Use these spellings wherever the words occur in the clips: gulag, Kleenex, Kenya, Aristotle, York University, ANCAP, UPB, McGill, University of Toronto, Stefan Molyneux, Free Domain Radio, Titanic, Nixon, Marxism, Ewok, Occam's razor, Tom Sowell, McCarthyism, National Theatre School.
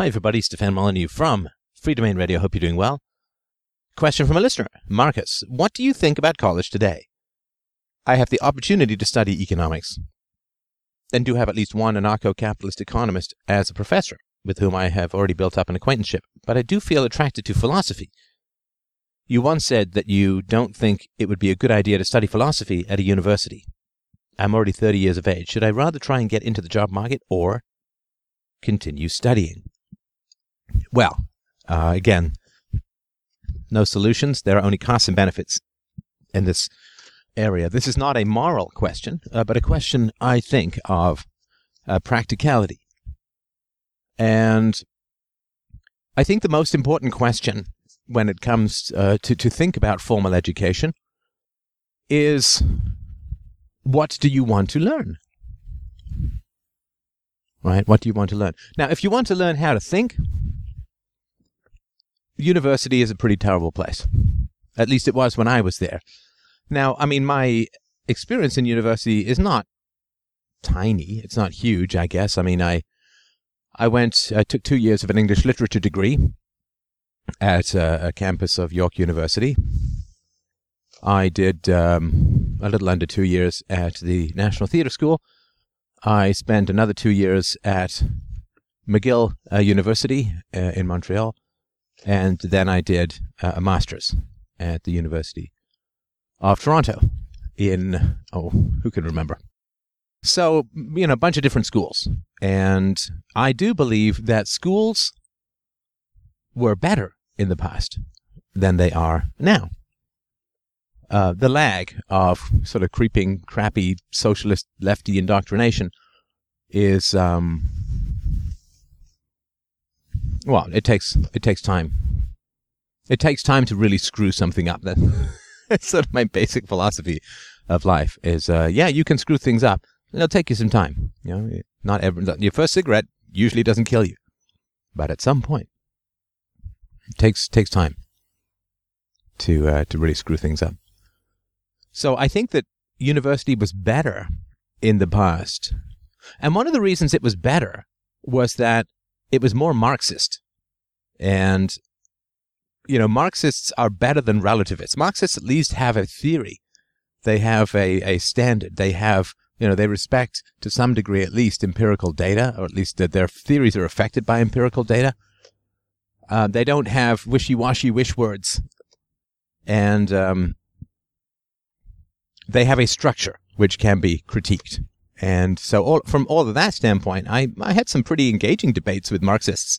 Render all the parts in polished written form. Hi everybody, Stefan Molyneux from Free Domain Radio. Hope you're doing well. Question from a listener, Marcus. What do you think about college today? I have the opportunity to study economics and do have at least one anarcho-capitalist economist as a professor with whom I have already built up an acquaintanceship, but I do feel attracted to philosophy. You once said that you don't think it would be a good idea to study philosophy at a university. I'm already 30 years of age. Should I rather try and get into the job market or continue studying? Well, again, no solutions. There are only costs and benefits in this area. This is not a moral question, but a question, I think, of practicality. And I think the most important question when it comes to think about formal education is, what do you want to learn? Right? What do you want to learn? Now, if you want to learn how to think, university is a pretty terrible place. At least it was when I was there. Now, I mean, my experience in university is not tiny. It's not huge, I guess. I mean, I took 2 years of an English literature degree at a campus of York University. I did a little under 2 years at the National Theatre School. I spent another 2 years at McGill University in Montreal, and then I did a master's at the University of Toronto in, who can remember? So, you know, a bunch of different schools. And I do believe that schools were better in the past than they are now. The lag of sort of creeping, crappy, socialist, lefty indoctrination is, well, it takes time. It takes time to really screw something up. That's sort of my basic philosophy of life is, yeah, you can screw things up. It'll take you some time. You know, your first cigarette usually doesn't kill you, but at some point, it takes time to really screw things up. So I think that university was better in the past, and one of the reasons it was better was that it was more Marxist, and you know, Marxists are better than relativists. Marxists at least have a theory, they have a standard, they have, you know, they respect to some degree at least empirical data, or at least that their theories are affected by empirical data. They don't have wishy-washy wish words, and they have a structure which can be critiqued. And so from all of that standpoint, I had some pretty engaging debates with Marxists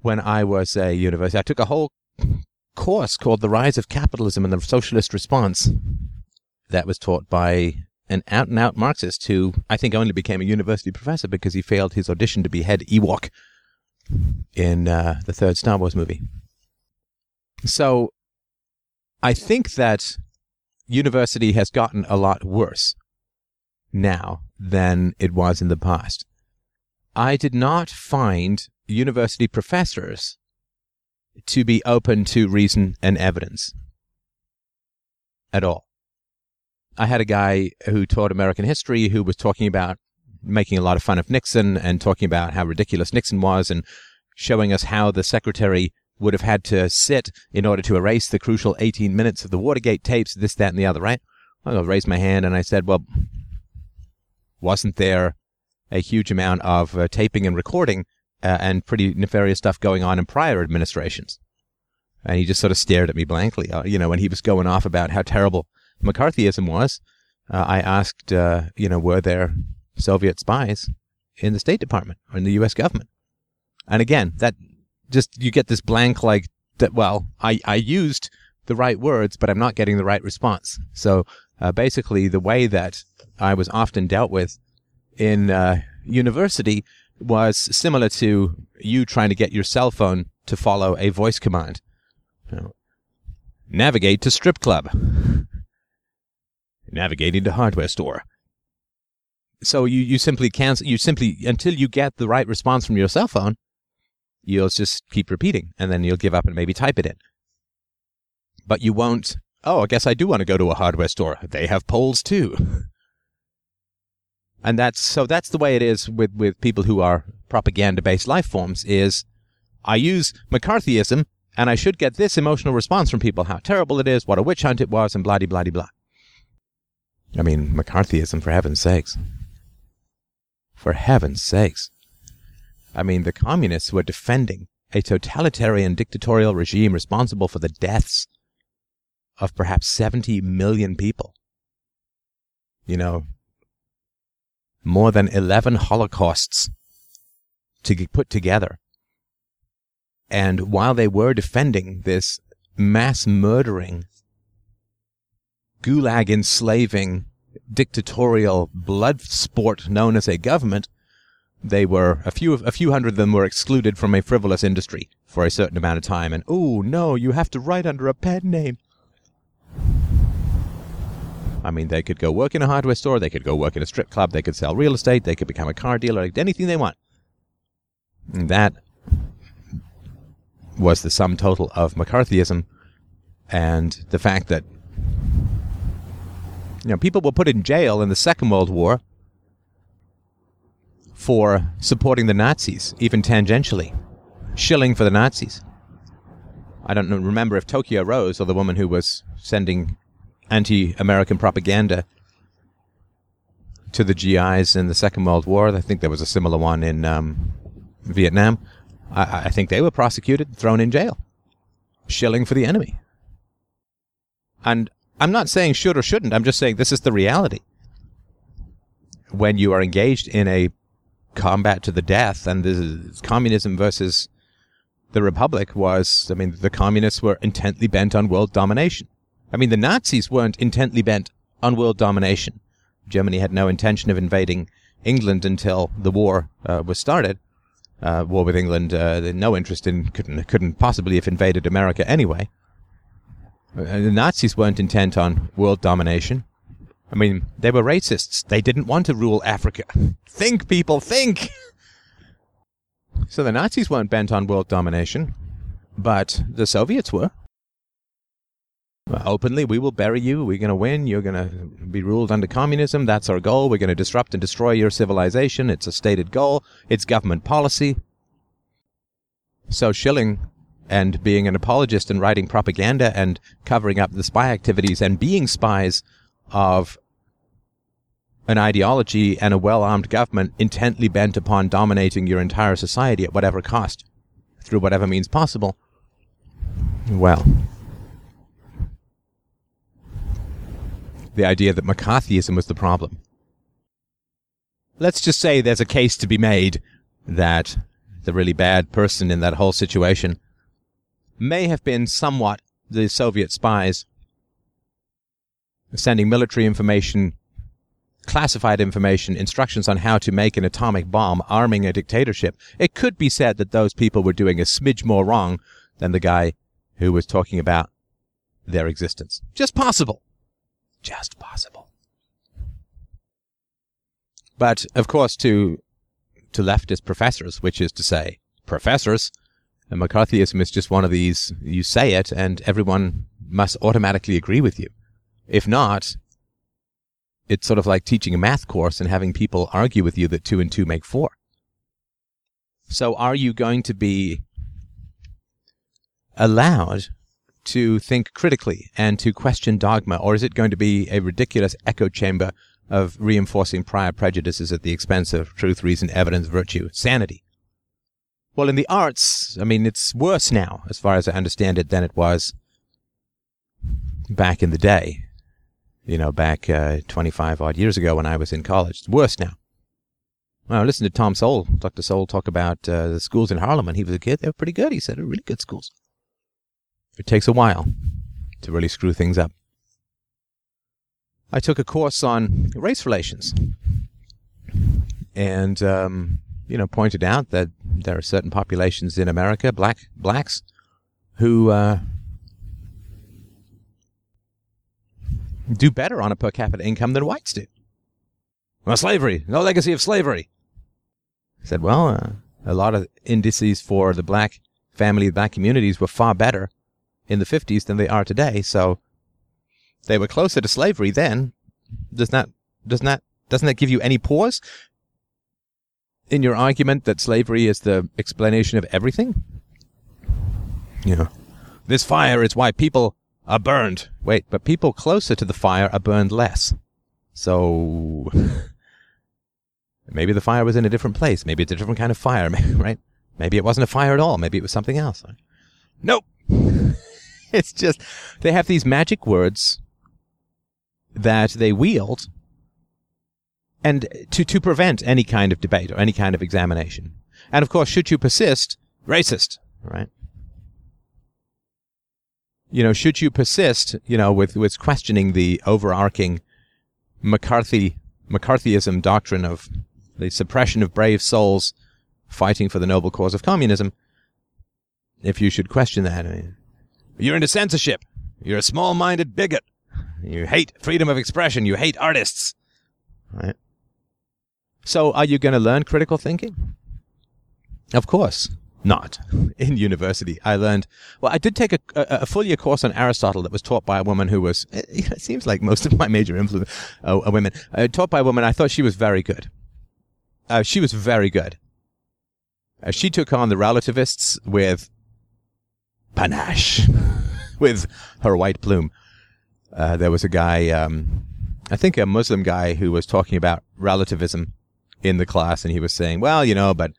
when I was at university. I took a whole course called The Rise of Capitalism and the Socialist Response that was taught by an out-and-out Marxist who I think only became a university professor because he failed his audition to be head Ewok in the third Star Wars movie. So I think that university has gotten a lot worse now than it was in the past. I did not find university professors to be open to reason and evidence at all. I had a guy who taught American history who was talking about making a lot of fun of Nixon and talking about how ridiculous Nixon was and showing us how the secretary would have had to sit in order to erase the crucial 18 minutes of the Watergate tapes, this, that, and the other, right? I raised my hand and I said, well, wasn't there a huge amount of taping and recording and pretty nefarious stuff going on in prior administrations? And he just sort of stared at me blankly. You know, when he was going off about how terrible McCarthyism was, I asked, you know, were there Soviet spies in the State Department or in the U.S. government? And again, that just, you get this blank, like, that, well, I used the right words, but I'm not getting the right response. So basically, the way that I was often dealt with in university was similar to you trying to get your cell phone to follow a voice command. You know, navigate to strip club. Navigating to hardware store. So you simply cancel, until you get the right response from your cell phone, you'll just keep repeating, and then you'll give up and maybe type it in. But you won't, I guess I do want to go to a hardware store. They have polls too. And that's the way it is with people who are propaganda-based life forms, is I use McCarthyism and I should get this emotional response from people, how terrible it is, what a witch hunt it was, and blah-de-blah-de-blah. I mean, McCarthyism, for heaven's sakes. For heaven's sakes. I mean, the communists were defending a totalitarian dictatorial regime responsible for the deaths of perhaps 70 million people. You know, more than 11 Holocausts to get put together. And while they were defending this mass murdering, gulag enslaving, dictatorial blood sport known as a government, they were, a few hundred of them were excluded from a frivolous industry for a certain amount of time. And, oh, no, you have to write under a pen name. I mean, they could go work in a hardware store, they could go work in a strip club, they could sell real estate, they could become a car dealer, anything they want. And that was the sum total of McCarthyism, and the fact that, you know, people were put in jail in the Second World War for supporting the Nazis, even tangentially, shilling for the Nazis. I don't remember if Tokyo Rose or the woman who was sending anti-American propaganda to the GIs in the Second World War. I think there was a similar one in Vietnam. I think they were prosecuted, thrown in jail, shilling for the enemy. And I'm not saying should or shouldn't. I'm just saying this is the reality. When you are engaged in a combat to the death, and this is communism versus the Republic was, I mean, the communists were intently bent on world domination. I mean, the Nazis weren't intently bent on world domination. Germany had no intention of invading England until the war was started. War with England, no interest in, couldn't possibly have invaded America anyway. The Nazis weren't intent on world domination. I mean, they were racists. They didn't want to rule Africa. Think, people, think! So the Nazis weren't bent on world domination, but the Soviets were. Openly, we will bury you, we're going to win, you're going to be ruled under communism, that's our goal, we're going to disrupt and destroy your civilization, it's a stated goal, it's government policy. So shilling and being an apologist and writing propaganda and covering up the spy activities and being spies of an ideology and a well-armed government intently bent upon dominating your entire society at whatever cost, through whatever means possible, well, the idea that McCarthyism was the problem. Let's just say there's a case to be made that the really bad person in that whole situation may have been somewhat the Soviet spies sending military information, classified information, instructions on how to make an atomic bomb, arming a dictatorship. It could be said that those people were doing a smidge more wrong than the guy who was talking about their existence. Just possible. Just possible. But, of course, to leftist professors, which is to say, professors, and McCarthyism is just one of these, you say it, and everyone must automatically agree with you. If not, it's sort of like teaching a math course and having people argue with you that 2 and 2 make 4. So are you going to be allowed to think critically and to question dogma, or is it going to be a ridiculous echo chamber of reinforcing prior prejudices at the expense of truth, reason, evidence, virtue, sanity? Well, in the arts, I mean, it's worse now, as far as I understand it, than it was back in the day, you know, back 25-odd years ago when I was in college. It's worse now. Well, I listened to Tom Sowell, Dr. Sowell, talk about the schools in Harlem when he was a kid. They were pretty good, he said. They were really good schools. It takes a while to really screw things up. I took a course on race relations and, you know, pointed out that there are certain populations in America, blacks, who do better on a per capita income than whites do. Well, slavery, no legacy of slavery. I said, well, a lot of indices for the black family, black communities were far better in the 50s than they are today, so they were closer to slavery then. Does not Doesn't that give you any pause in your argument that slavery is the explanation of everything? Yeah. This fire is why people are burned. Wait, but people closer to the fire are burned less. So maybe the fire was in a different place. Maybe it's a different kind of fire, right? Maybe it wasn't a fire at all. Maybe it was something else. Nope. It's just they have these magic words that they wield and to prevent any kind of debate or any kind of examination. And, of course, should you persist, racist, right? You know, should you persist, you know, with questioning the overarching McCarthyism doctrine of the suppression of brave souls fighting for the noble cause of communism, if you should question that, I mean, you're into censorship. You're a small-minded bigot. You hate freedom of expression. You hate artists. Right? So are you going to learn critical thinking? Of course not. In university, I learned... Well, I did take a full-year course on Aristotle that was taught by a woman who was... It seems like most of my major influence are women. Taught by a woman, I thought she was very good. She was very good. She took on the relativists with panache, with her white plume. There was a guy... I think a Muslim guy who was talking about relativism in the class, and he was saying, well, but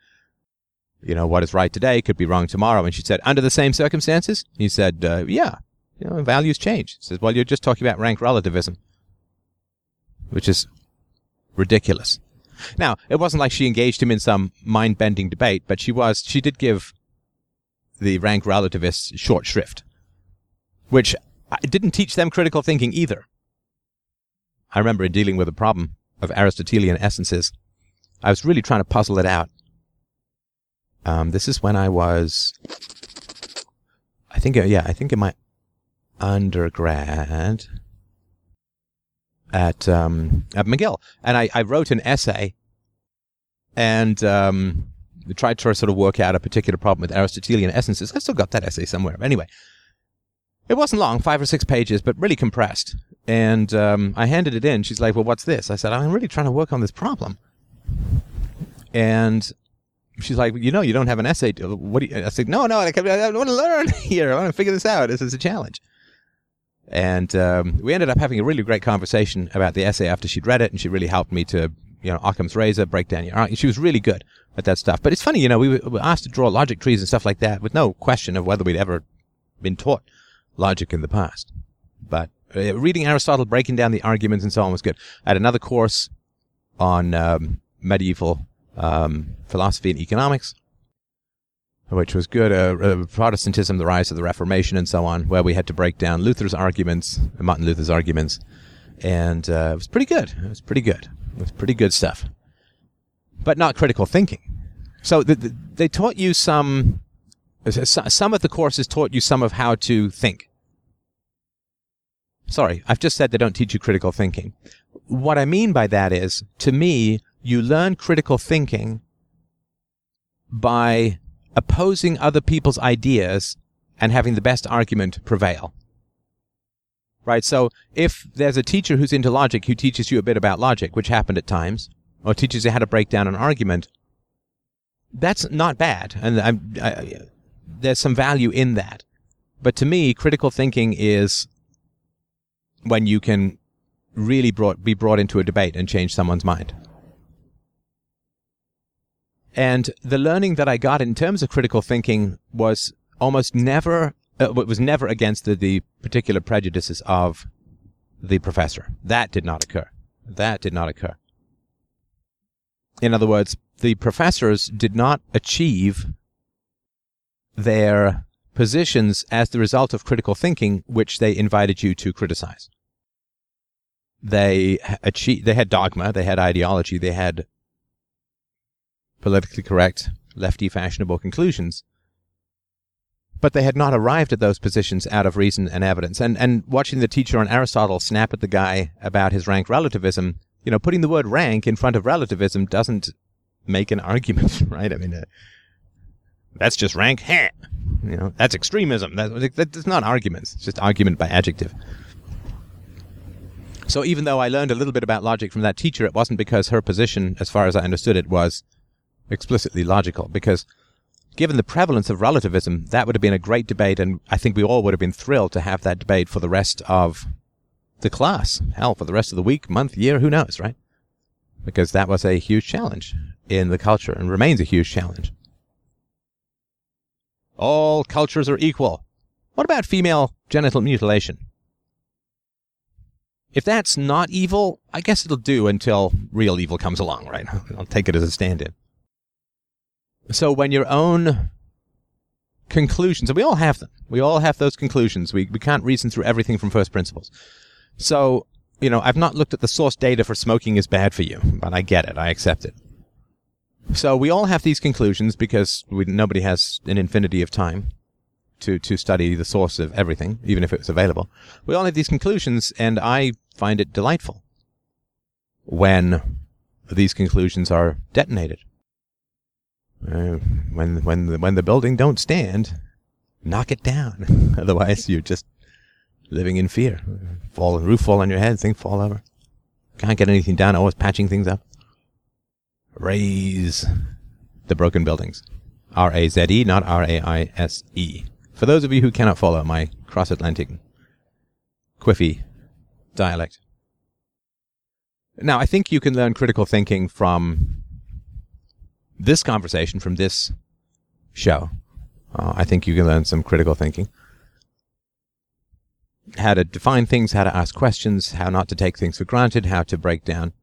what is right today could be wrong tomorrow. And she said, under the same circumstances? He said, yeah, values change. She says, well, you're just talking about rank relativism, which is ridiculous. Now, it wasn't like she engaged him in some mind-bending debate, but she did give the rank relativists short shrift, which didn't teach them critical thinking either. I remember in dealing with the problem of Aristotelian essences, I was really trying to puzzle it out. This is when I was, I think in my undergrad at McGill. And I wrote an essay and tried to sort of work out a particular problem with Aristotelian essences. I still got that essay somewhere. Anyway, it wasn't long, 5 or 6 pages, but really compressed. And I handed it in. She's like, well, what's this? I said, I'm really trying to work on this problem. And she's like, you don't have an essay. What do you? I said, no, I want to learn here. I want to figure this out. This is a challenge. And we ended up having a really great conversation about the essay after she'd read it, and she really helped me to, Occam's razor, break down your argument. She was really good at that stuff. But it's funny, we were asked to draw logic trees and stuff like that with no question of whether we'd ever been taught logic in the past. But reading Aristotle, breaking down the arguments and so on was good. I had another course on medieval philosophy and economics, which was good. Protestantism, the rise of the Reformation and so on, where we had to break down Martin Luther's arguments. And it was pretty good. It was pretty good stuff. But not critical thinking. So they taught you some... Some of the courses taught you some of how to think. Sorry, I've just said they don't teach you critical thinking. What I mean by that is, to me, you learn critical thinking by opposing other people's ideas and having the best argument prevail. Right, so if there's a teacher who's into logic who teaches you a bit about logic, which happened at times, or teaches you how to break down an argument, that's not bad, and there's some value in that. But to me, critical thinking is when you can really be brought into a debate and change someone's mind. And the learning that I got in terms of critical thinking was never against the particular prejudices of the professor. That did not occur. In other words, the professors did not achieve their positions as the result of critical thinking, which they invited you to criticize. They had dogma, they had ideology, they had politically correct, lefty, fashionable conclusions, but they had not arrived at those positions out of reason and evidence. And watching the teacher on Aristotle snap at the guy about his rank relativism, putting the word rank in front of relativism doesn't make an argument, right? I mean... that's just rank. That's extremism. That's not arguments. It's just argument by adjective. So even though I learned a little bit about logic from that teacher, it wasn't because her position, as far as I understood it, was explicitly logical. Because given the prevalence of relativism, that would have been a great debate, and I think we all would have been thrilled to have that debate for the rest of the class. Hell, for the rest of the week, month, year, who knows, right? Because that was a huge challenge in the culture and remains a huge challenge. All cultures are equal. What about female genital mutilation? If that's not evil, I guess it'll do until real evil comes along, right? I'll take it as a stand-in. So when your own conclusions, and we all have them. We all have those conclusions. We can't reason through everything from first principles. So, you know, I've not looked at the source data for smoking is bad for you, but I get it. I accept it. So we all have these conclusions because nobody has an infinity of time to study the source of everything, even if it was available. We all have these conclusions, and I find it delightful when these conclusions are detonated. When the building don't stand, knock it down. Otherwise, you're just living in fear. Roof fall on your head, things fall over. Can't get anything down, always patching things up. Raise the broken buildings. R-A-Z-E, not R-A-I-S-E. For those of you who cannot follow my cross-Atlantic quiffy dialect. Now, I think you can learn critical thinking from this conversation, from this show. I think you can learn some critical thinking. How to define things, how to ask questions, how not to take things for granted, how to break down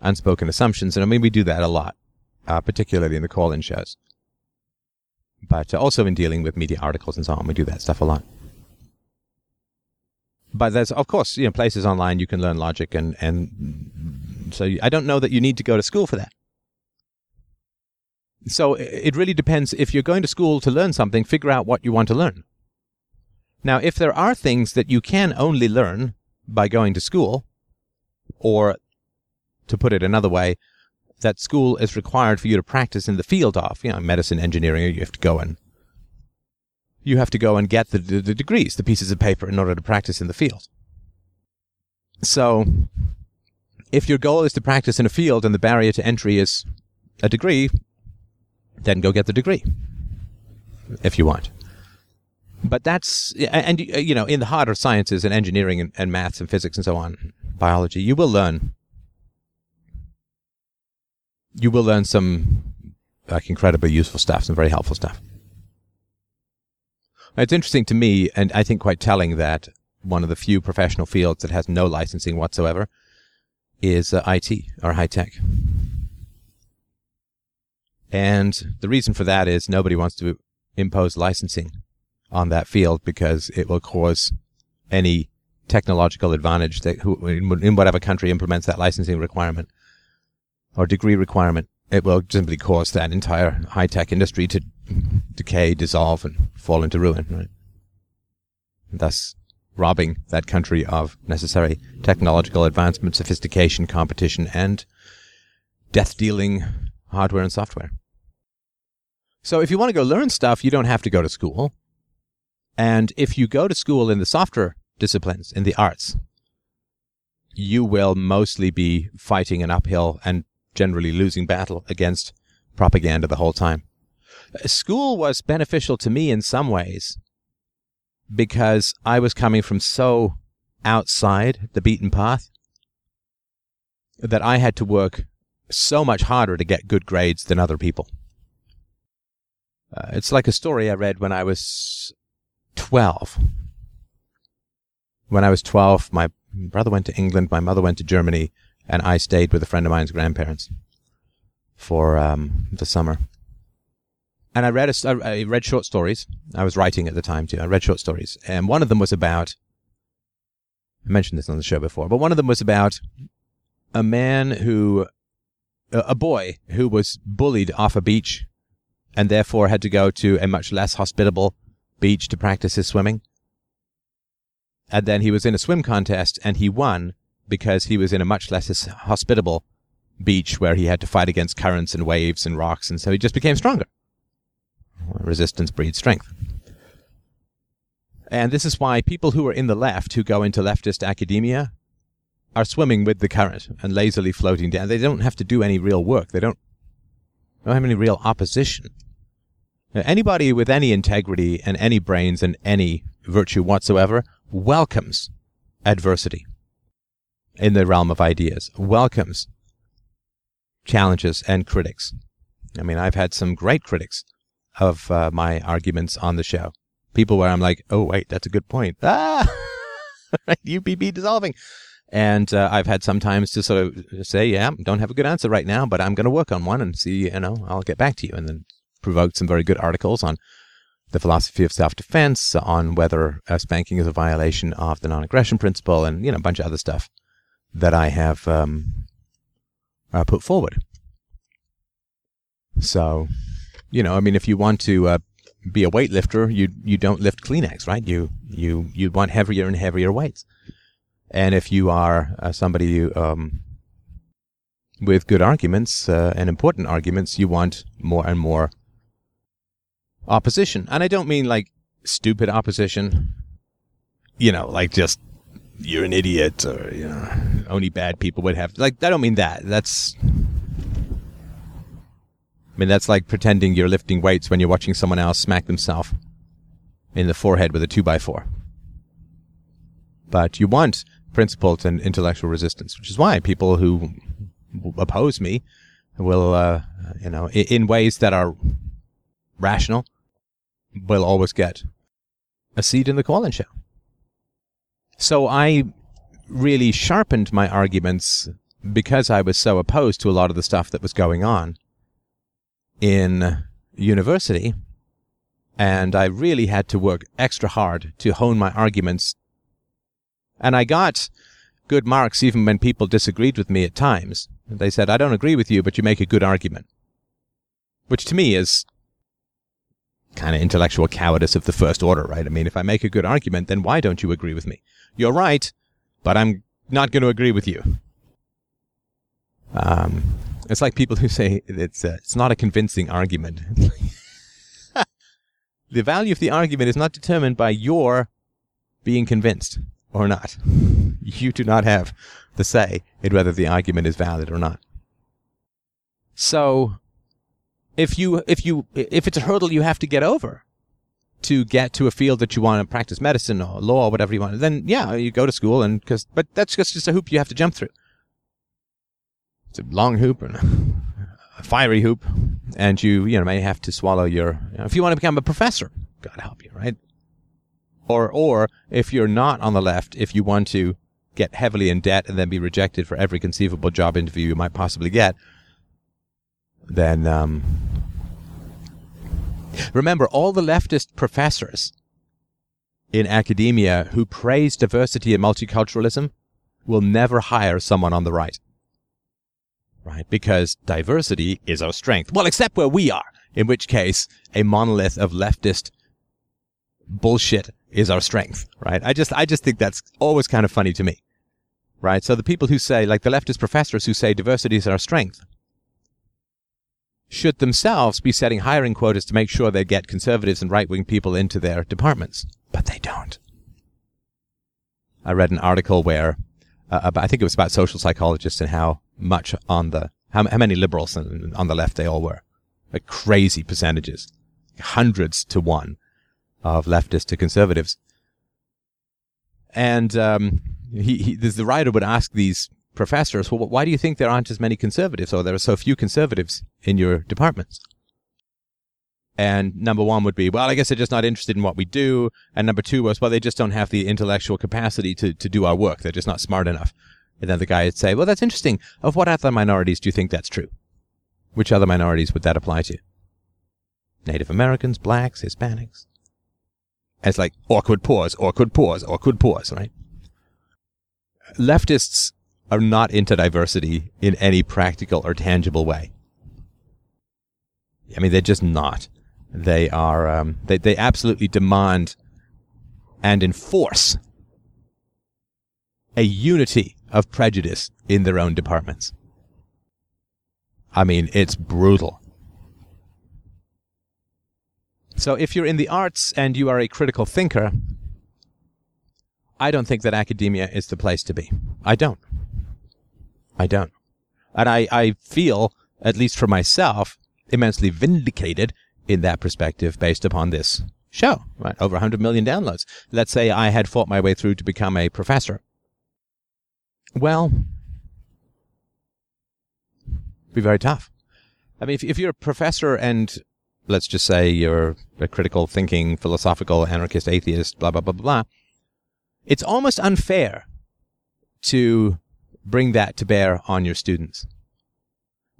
unspoken assumptions. And I mean, we do that a lot, particularly in the call-in shows. But also in dealing with media articles and so on, we do that stuff a lot. But there's, of course, you know, places online you can learn logic, and so I don't know that you need to go to school for that. So it really depends. If you're going to school to learn something, figure out what you want to learn. Now, if there are things that you can only learn by going to school, or, to put it another way, that school is required for you to practice in the field of, you know, medicine, engineering, you have to go and get the degrees, the pieces of paper, in order to practice in the field. So, if your goal is to practice in a field and the barrier to entry is a degree, then go get the degree, if you want. But that's, and you know, in the harder sciences and engineering and maths and physics and so on, biology, you will learn some incredibly useful stuff, some very helpful stuff. It's interesting to me, and I think quite telling, that one of the few professional fields that has no licensing whatsoever is IT, or high tech. And the reason for that is nobody wants to impose licensing on that field, because it will cause any technological advantage that in whatever country implements that licensing requirement or degree requirement, it will simply cause that entire high-tech industry to decay, dissolve, and fall into ruin, right? Thus robbing that country of necessary technological advancement, sophistication, competition, and death-dealing hardware and software. So if you want to go learn stuff, you don't have to go to school. And if you go to school in the softer disciplines, in the arts, you will mostly be fighting an uphill and generally losing battle against propaganda the whole time. School was beneficial to me in some ways because I was coming from so outside the beaten path that I had to work so much harder to get good grades than other people. It's like a story I read when I was 12. When I was 12, my brother went to England, my mother went to Germany, and I stayed with a friend of mine's grandparents for the summer. And I read short stories. I was writing at the time, too. I read short stories. And one of them was about, I mentioned this on the show before, but one of them was about a boy who was bullied off a beach and therefore had to go to a much less hospitable beach to practice his swimming. And then he was in a swim contest and he won because he was in a much less hospitable beach where he had to fight against currents and waves and rocks, and so he just became stronger. Resistance breeds strength. And this is why people who are in the left, who go into leftist academia, are swimming with the current and lazily floating down. They don't have to do any real work. They don't have any real opposition. Now, anybody with any integrity and any brains and any virtue whatsoever welcomes adversity in the realm of ideas, welcomes challenges and critics. I mean, I've had some great critics of my arguments on the show. People where I'm like, oh, wait, that's a good point. Ah, UPB dissolving. And I've had sometimes to sort of say, yeah, don't have a good answer right now, but I'm going to work on one and see, I'll get back to you. And then provoked some very good articles on the philosophy of self-defense, on whether spanking is a violation of the non-aggression principle, and, a bunch of other stuff that I have put forward. So, if you want to be a weightlifter, you don't lift Kleenex, right? You want heavier and heavier weights. And if you are somebody with good arguments and important arguments, you want more and more opposition. And I don't mean like stupid opposition, like just you're an idiot or, only bad people would have. Like, I don't mean that. That's like pretending you're lifting weights when you're watching someone else smack themselves in the forehead with a 2x4. But you want principled and intellectual resistance, which is why people who oppose me will, in ways that are rational, will always get a seat in the call-in show. So I really sharpened my arguments because I was so opposed to a lot of the stuff that was going on in university, and I really had to work extra hard to hone my arguments. And I got good marks even when people disagreed with me at times. They said, I don't agree with you, but you make a good argument. Which to me is kind of intellectual cowardice of the first order, right? I mean, if I make a good argument, then why don't you agree with me? You're right, but I'm not going to agree with you. It's like people who say it's not a convincing argument. The value of the argument is not determined by your being convinced or not. You do not have the say in whether the argument is valid or not. So if it's a hurdle you have to get over to get to a field that you want to practice medicine or law or whatever you want, then yeah, you go to school but that's just a hoop you have to jump through. It's a long hoop and a fiery hoop, and you may have to swallow if you want to become a professor, God help you, right? Or if you're not on the left, if you want to get heavily in debt and then be rejected for every conceivable job interview you might possibly get, then remember all the leftist professors in academia who praise diversity and multiculturalism will never hire someone on the right. Right, because diversity is our strength. Well, except where we are, in which case a monolith of leftist bullshit is our strength, right? I just think that's always kind of funny to me, right? So the people who say, like the leftist professors who say diversity is our strength, should themselves be setting hiring quotas to make sure they get conservatives and right-wing people into their departments, but they don't. I read an article where, I think it was about social psychologists and how many liberals on the left they all were. Like crazy percentages, 100s to 1 of leftists to conservatives. And the writer would ask these professors, well, why do you think there aren't as many conservatives, or there are so few conservatives in your departments? And number one would be, well, I guess they're just not interested in what we do. And number two was, well, they just don't have the intellectual capacity to do our work. They're just not smart enough. And then the guy would say, well, that's interesting. Of what other minorities do you think that's true? Which other minorities would that apply to? Native Americans, blacks, Hispanics. And it's like awkward pause, right? Leftists are not into diversity in any practical or tangible way. I mean, they're just not. They are, they absolutely demand and enforce a unity of prejudice in their own departments. I mean, it's brutal. So if you're in the arts and you are a critical thinker, I don't think that academia is the place to be. I don't. I don't. And I feel, at least for myself, immensely vindicated in that perspective based upon this show, right? Over 100 million downloads. Let's say I had fought my way through to become a professor. Well, it'd be very tough. I mean, if you're a professor and let's just say you're a critical thinking, philosophical, anarchist, atheist, blah, blah, blah, blah, blah, it's almost unfair to bring that to bear on your students,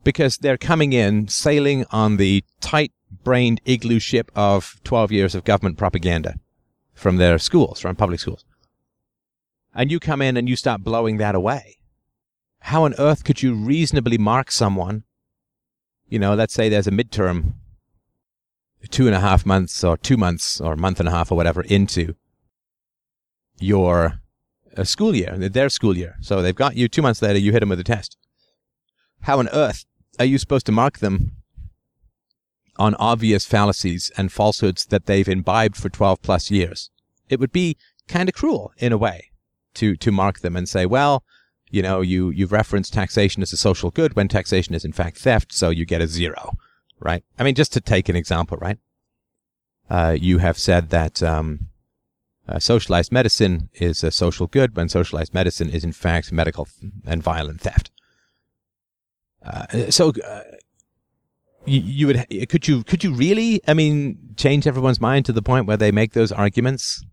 because they're coming in sailing on the tight-brained igloo ship of 12 years of government propaganda from their schools, from public schools. And you come in and you start blowing that away. How on earth could you reasonably mark someone? You know, let's say there's a midterm 2.5 months or 2 months or month and a half or whatever into your school year, their school year. So they've got you 2 months later, you hit them with a test. How on earth are you supposed to mark them on obvious fallacies and falsehoods that they've imbibed for 12 plus years? It would be kind of cruel in a way to mark them and say, well, you know, you've referenced taxation as a social good when taxation is in fact theft, so you get a 0, right? I mean, just to take an example, right? You have said that socialized medicine is a social good when socialized medicine is in fact medical and violent theft. You would could you really, I mean, change everyone's mind to the point where they make those arguments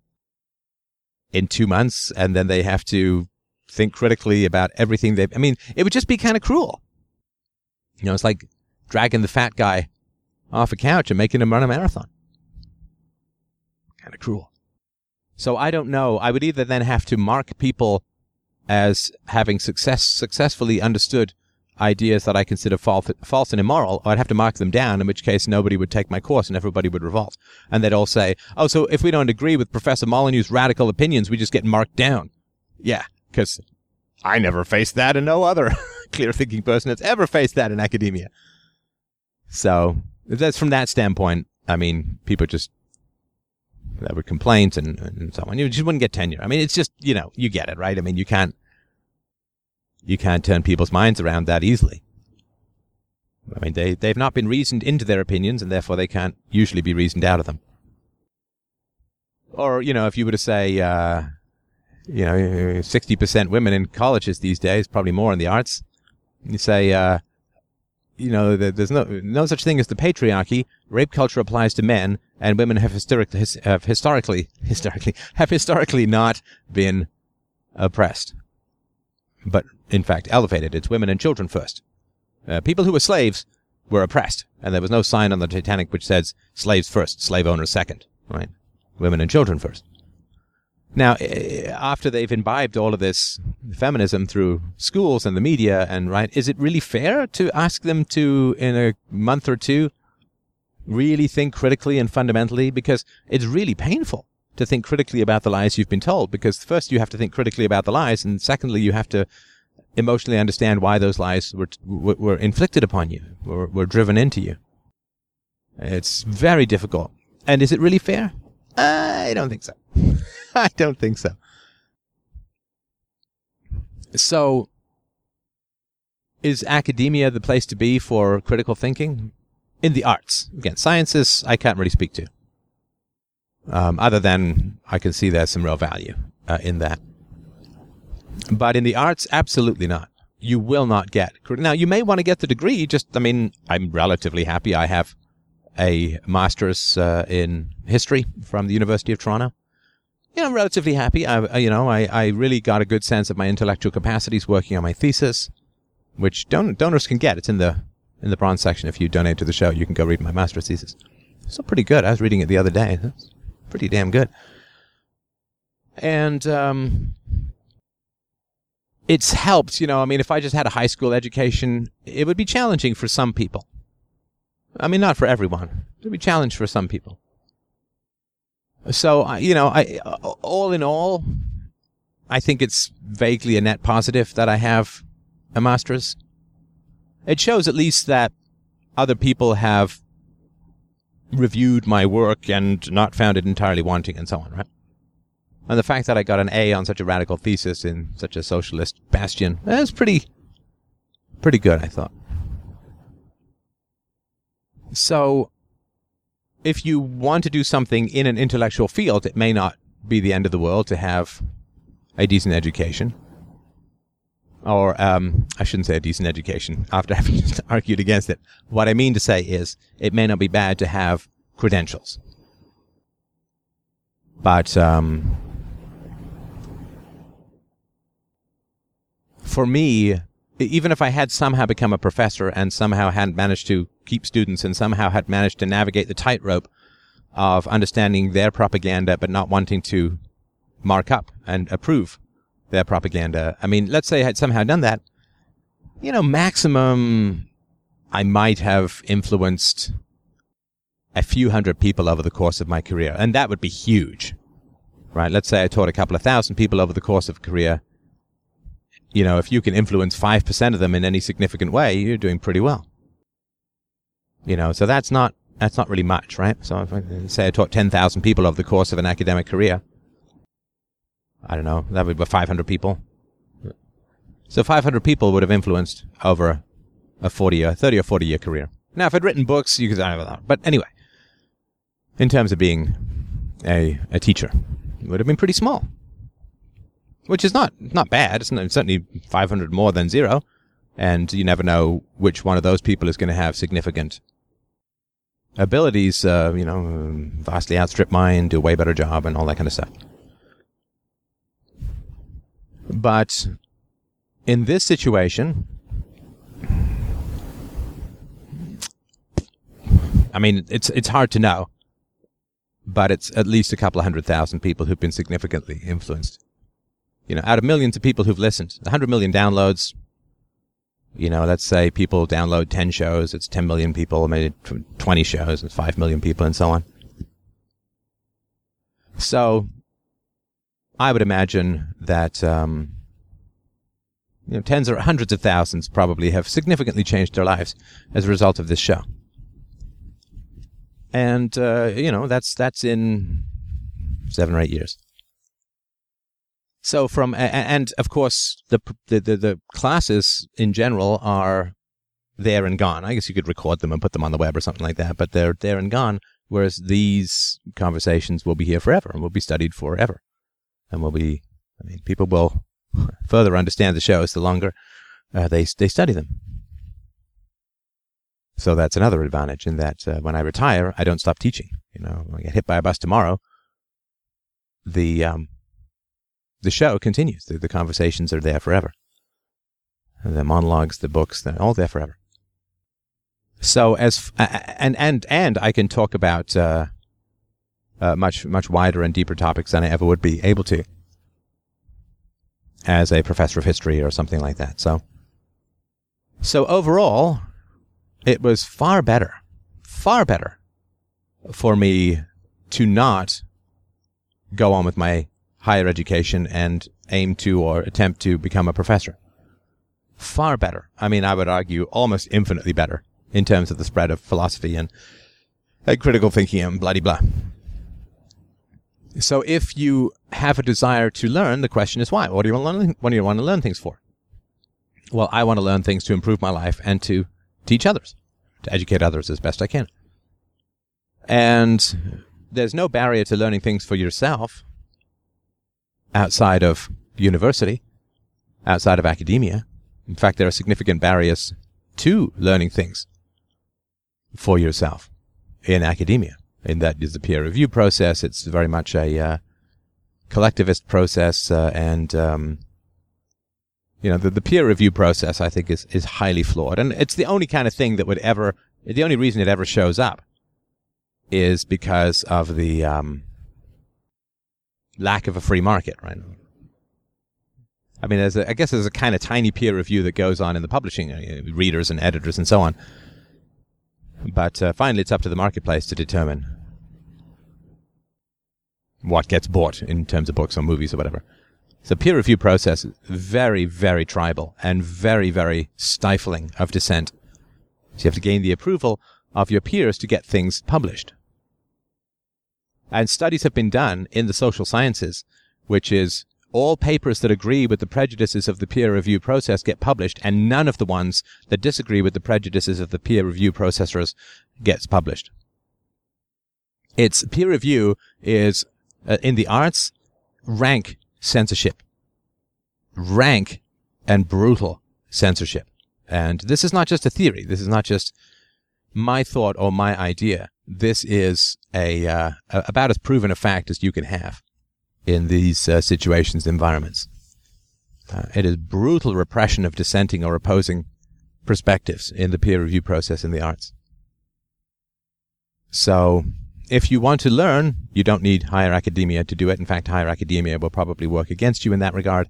in 2 months and then they have to think critically about everything they've, I mean, it would just be kind of cruel. You know, it's like dragging the fat guy off a couch and making him run a marathon. Kind of cruel. So I don't know. I would either then have to mark people as having successfully understood ideas that I consider false and immoral, or I'd have to mark them down, in which case nobody would take my course and everybody would revolt. And they'd all say, oh, so if we don't agree with Professor Molyneux's radical opinions, we just get marked down. Yeah, because I never faced that, and no other clear-thinking person has ever faced that in academia. So that's from that standpoint. I mean, people just, there were complaints and so on. You just wouldn't get tenure. I mean, it's just, you know, you get it, right? I mean, you can't turn people's minds around that easily. I mean, they've not been reasoned into their opinions, and therefore they can't usually be reasoned out of them. Or, you know, if you were to say, 60% women in colleges these days, probably more in the arts, you say, there's no such thing as the patriarchy. Rape culture applies to men, and women have historically not been oppressed, but in fact elevated. It's women and children first. People who were slaves were oppressed, and there was no sign on the Titanic which says slaves first, slave owners second, right? Women and children first. Now, after they've imbibed all of this feminism through schools and the media, and right, is it really fair to ask them to, in a month or two, really think critically and fundamentally? Because it's really painful to think critically about the lies you've been told, because first you have to think critically about the lies, and secondly you have to emotionally understand why those lies were inflicted upon you, were driven into you. It's very difficult. And is it really fair? I don't think so. I don't think so. So, is academia the place to be for critical thinking? In the arts. Again, sciences, I can't really speak to. Other than I can see there's some real value in that. But in the arts, absolutely not. You will not get. Now, you may want to get the degree. Just, I mean, I'm relatively happy. I have a master's in history from the University of Toronto. You know, I'm relatively happy. I really got a good sense of my intellectual capacities working on my thesis, which donors can get. It's in the bronze section. If you donate to the show, you can go read my master's thesis. It's still pretty good. I was reading it the other day. It's pretty damn good. And it's helped, you know. I mean, if I just had a high school education, it would be challenging for some people. I mean, not for everyone. It would be challenged for some people. So, you know, all in all, I think it's vaguely a net positive that I have a master's. It shows at least that other people have reviewed my work and not found it entirely wanting and so on, right? And the fact that I got an A on such a radical thesis in such a socialist bastion, that's pretty Pretty good, I thought. So if you want to do something in an intellectual field, it may not be the end of the world to have a decent education. Or, I shouldn't say a decent education after having just argued against it. What I mean to say is it may not be bad to have credentials. But for me, even if I had somehow become a professor and somehow hadn't managed to keep students and somehow had managed to navigate the tightrope of understanding their propaganda but not wanting to mark up and approve their propaganda. I mean, let's say I had somehow done that, you know, maximum I might have influenced a few hundred people over the course of my career, and that would be huge, right? Let's say I taught a couple of thousand people over the course of a career. You know, if you can influence 5% of them in any significant way, you're doing pretty well. You know, so that's not really much, right? So if I say I taught 10,000 people over the course of an academic career, I don't know, that would be 500 people. So 500 people would have influenced over a 30 or 40-year career. Now, if I'd written books, you could... But anyway, in terms of being a teacher, it would have been pretty small, which is not bad. It's certainly 500 more than zero, and you never know which one of those people is going to have significant abilities, you know, vastly outstrip mine, do a way better job, and all that kind of stuff. But in this situation, I mean, it's hard to know, but it's at least a couple of 100,000 people who've been significantly influenced. You know, out of millions of people who've listened, 100 million downloads, you know, let's say people download 10 shows, it's 10 million people, maybe 20 shows, it's 5 million people, and so on. So I would imagine that, you know, tens or hundreds of thousands probably have significantly changed their lives as a result of this show. And, you know, that's in 7 or 8 years. So from, and of course, the classes in general are there and gone. I guess you could record them and put them on the web or something like that, but they're there and gone, whereas these conversations will be here forever and will be studied forever. And will be, I mean, people will further understand the shows the longer they study them. So that's another advantage in that when I retire, I don't stop teaching. You know, when I get hit by a bus tomorrow, the show continues. The conversations are there forever. The monologues, the books, they're all there forever. So as and I can talk about much wider and deeper topics than I ever would be able to as a professor of history or something like that. So overall, it was far better for me to not go on with my higher education and aim to or attempt to become a professor. Far better. I mean, I would argue almost infinitely better in terms of the spread of philosophy and critical thinking and blah-de-blah. So if you have a desire to learn, the question is why? What do you want to learn things for? Well, I want to learn things to improve my life and to teach others, to educate others as best I can. And there's no barrier to learning things for yourself outside of university, outside of academia. In fact, there are significant barriers to learning things for yourself in academia. And that is the peer review process. It's very much a collectivist process, and you know, the peer review process, I think, is highly flawed, and it's the only kind of thing that would ever. The only reason it ever shows up is because of the lack of a free market, right? I mean, I guess there's a kind of tiny peer review that goes on in the publishing, readers and editors and so on. But finally, it's up to the marketplace to determine what gets bought in terms of books or movies or whatever. So peer review process is very, very tribal and very, very stifling of dissent. So you have to gain the approval of your peers to get things published. And studies have been done in the social sciences, which is all papers that agree with the prejudices of the peer review process get published, and none of the ones that disagree with the prejudices of the peer review processors gets published. It's peer review is, in the arts, rank censorship. Rank and brutal censorship. And this is not just a theory. This is not just my thought or my idea. This is about as proven a fact as you can have in these situations, environments. It is brutal repression of dissenting or opposing perspectives in the peer review process in the arts. So if you want to learn, you don't need higher academia to do it. In fact, higher academia will probably work against you in that regard.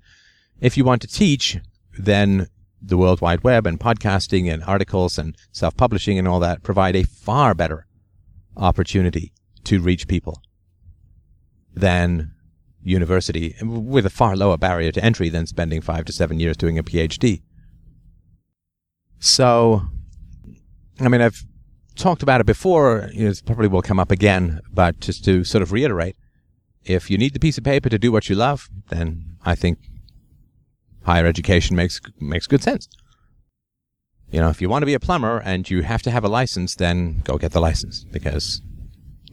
If you want to teach, then the World Wide Web and podcasting and articles and self-publishing and all that provide a far better opportunity to reach people than university, with a far lower barrier to entry than spending 5 to 7 years doing a PhD. So, I mean, I've talked about it before, it probably will come up again, but just to sort of reiterate, if you need the piece of paper to do what you love, then I think higher education makes good sense. You know, if you want to be a plumber and you have to have a license, then go get the license, because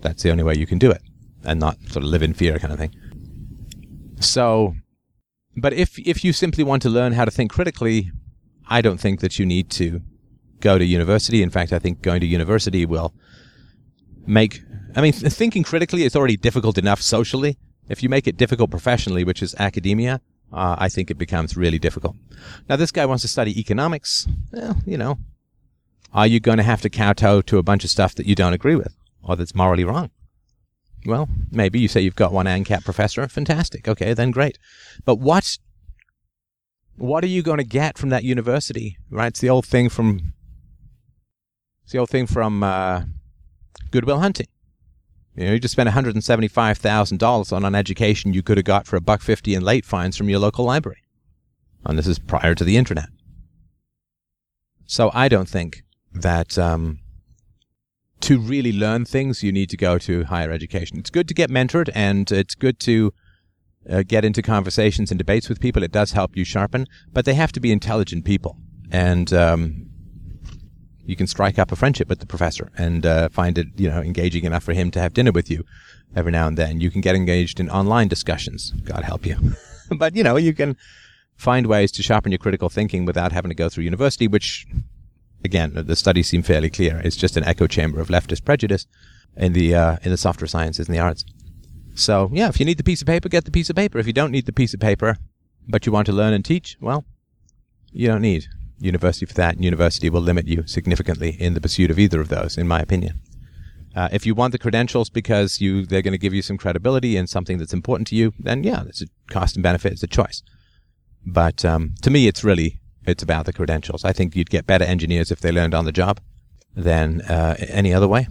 that's the only way you can do it and not sort of live in fear kind of thing. So, but if you simply want to learn how to think critically, I don't think that you need to go to university. In fact, I think going to university will thinking critically is already difficult enough socially. If you make it difficult professionally, which is academia, I think it becomes really difficult. Now, this guy wants to study economics. Well, you know, are you going to have to kowtow to a bunch of stuff that you don't agree with or that's morally wrong? Well, maybe you say you've got one ANCAP professor. Fantastic. Okay, then great. But what are you going to get from that university? Right? It's the old thing from Good Will Hunting. You know, you just spent $175,000 on an education you could have got for $1.50 in late fines from your local library. And this is prior to the internet. So I don't think that to really learn things, you need to go to higher education. It's good to get mentored, and it's good to get into conversations and debates with people. It does help you sharpen, but they have to be intelligent people. And you can strike up a friendship with the professor and find it, you know, engaging enough for him to have dinner with you every now and then. You can get engaged in online discussions. God help you. But, you know, you can find ways to sharpen your critical thinking without having to go through university, which... Again, the studies seem fairly clear. It's just an echo chamber of leftist prejudice in the softer sciences and the arts. So, yeah, if you need the piece of paper, get the piece of paper. If you don't need the piece of paper, but you want to learn and teach, well, you don't need university for that, and university will limit you significantly in the pursuit of either of those, in my opinion. If you want the credentials because they're going to give you some credibility in something that's important to you, then, yeah, it's a cost and benefit. It's a choice. But to me, it's about the credentials. I think you'd get better engineers if they learned on the job than any other way.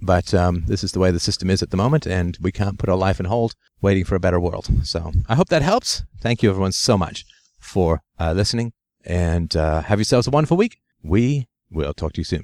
But this is the way the system is at the moment, and we can't put our life on hold waiting for a better world. So I hope that helps. Thank you, everyone, so much for listening, and have yourselves a wonderful week. We will talk to you soon.